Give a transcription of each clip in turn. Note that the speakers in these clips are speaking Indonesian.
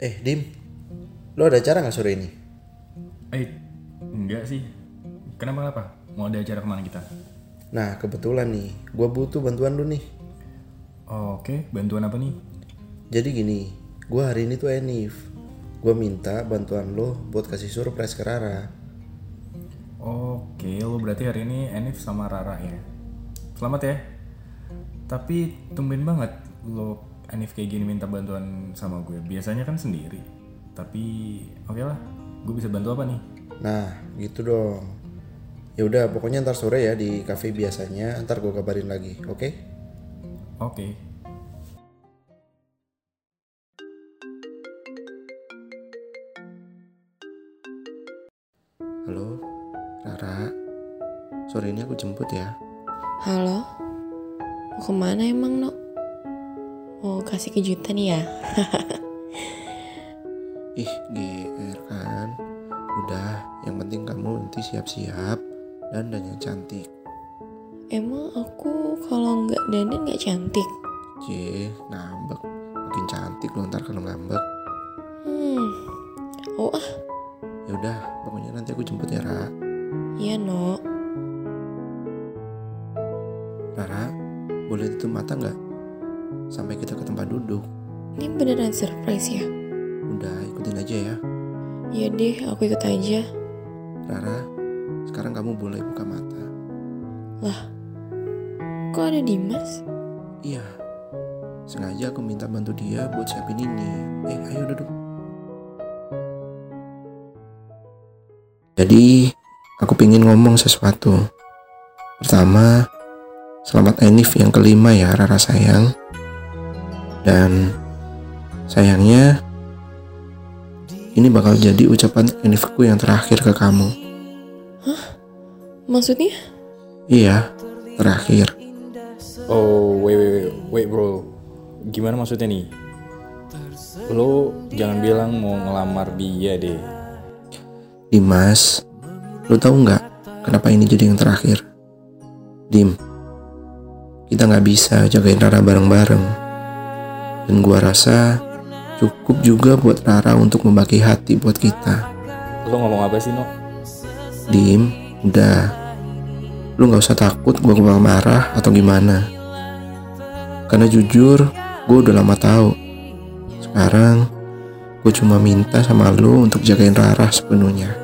Dim, lo ada acara nggak sore ini? Enggak sih. Kenapa? Mau ada acara kemana kita? Nah, kebetulan nih, gue butuh bantuan lo nih. Oke, bantuan apa nih? Jadi gini, gue hari ini tuh Enif. Gue minta bantuan lo buat kasih surprise ke Rara. Oke, lo berarti hari ini Enif sama Rara ya? Selamat ya. Tapi tumben banget lo Enif kayak gini minta bantuan sama gue. Biasanya kan sendiri. Tapi oke lah, gue bisa bantu apa nih? Nah, gitu dong. Ya udah, pokoknya ntar sore ya di cafe biasanya. Ntar gue kabarin lagi, oke? Oke. Halo, Rara. Sore ini aku jemput ya. Halo, mau kemana emang, No? Mau kasih kejutan ya? GR kan. Udah, yang penting kamu nanti siap-siap dan dandan yang cantik. Emang aku kalau nggak dandan nggak cantik? Ngambek. Makin cantik lo ntar kalau ngambek. Yaudah, pokoknya nanti aku jemput ya, Ra. Iya, No. Rara, boleh tutup mata nggak? Sampai kita ke tempat duduk. Ini beneran surprise ya? Udah, ikutin aja ya. Iya deh, aku ikut aja. Rara, sekarang kamu boleh buka mata. Lah, kok ada Dimas? Iya, sengaja aku minta bantu dia buat siapin ini. Ayo duduk. Jadi, aku pingin ngomong sesuatu. Pertama, selamat Enif yang kelima ya, Rara sayang. Dan sayangnya, ini bakal jadi ucapan Enifku yang terakhir ke kamu. Hah? Maksudnya? Iya, terakhir. Wait bro. Gimana maksudnya nih? Lo jangan bilang mau ngelamar dia deh. Dimas, lo tahu nggak kenapa ini jadi yang terakhir? Dim, kita nggak bisa jagain Rara bareng-bareng. Dan gua rasa cukup juga buat Rara untuk membagi hati buat kita. Lo ngomong apa sih, No? Dim, udah. Lo nggak usah takut gua bakal marah atau gimana. Karena jujur, gua udah lama tahu. Sekarang gue cuma minta sama lo untuk jagain Rara sepenuhnya.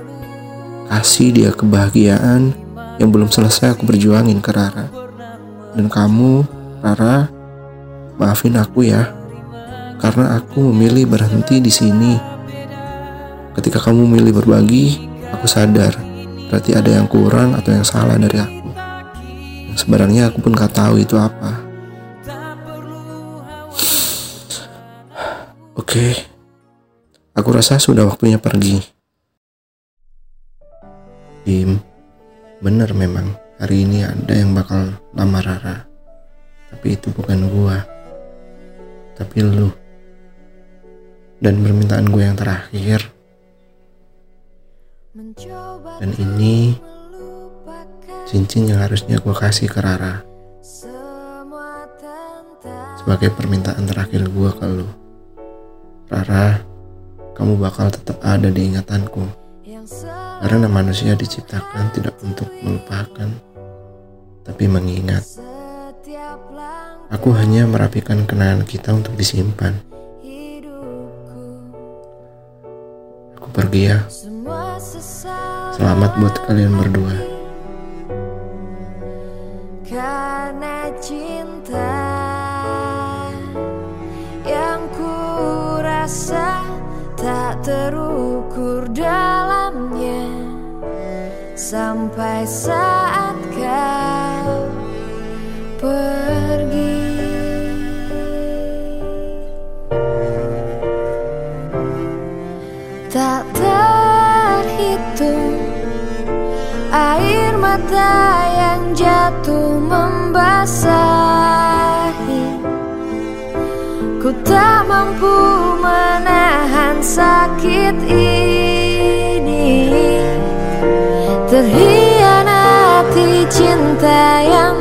Kasih dia kebahagiaan yang belum selesai aku berjuangin ke Rara. Dan kamu, Rara, maafin aku ya, karena aku memilih berhenti di sini. Ketika kamu memilih berbagi, aku sadar berarti ada yang kurang atau yang salah dari aku. Yang sebenarnya aku pun gak tahu itu apa. Oke. Aku rasa sudah waktunya pergi. Dim, bener memang hari ini ada yang bakal lamar Rara. Tapi itu bukan gua, tapi lu. Dan permintaan gue yang terakhir. Dan ini cincin yang harusnya gue kasih ke Rara. Sebagai permintaan terakhir gue ke lu. Rara, kamu bakal tetap ada di ingatanku. Karena manusia diciptakan tidak untuk melupakan, tapi mengingat. Aku hanya merapikan kenangan kita untuk disimpan. Aku pergi ya. Selamat buat kalian berdua. Karena cinta yang ku rasa tak terukur dalamnya, sampai saat kau pergi. Tak terhitung air mata yang jatuh membasahi. Ku tak mampu menahan sakit ini, terhianati cinta yang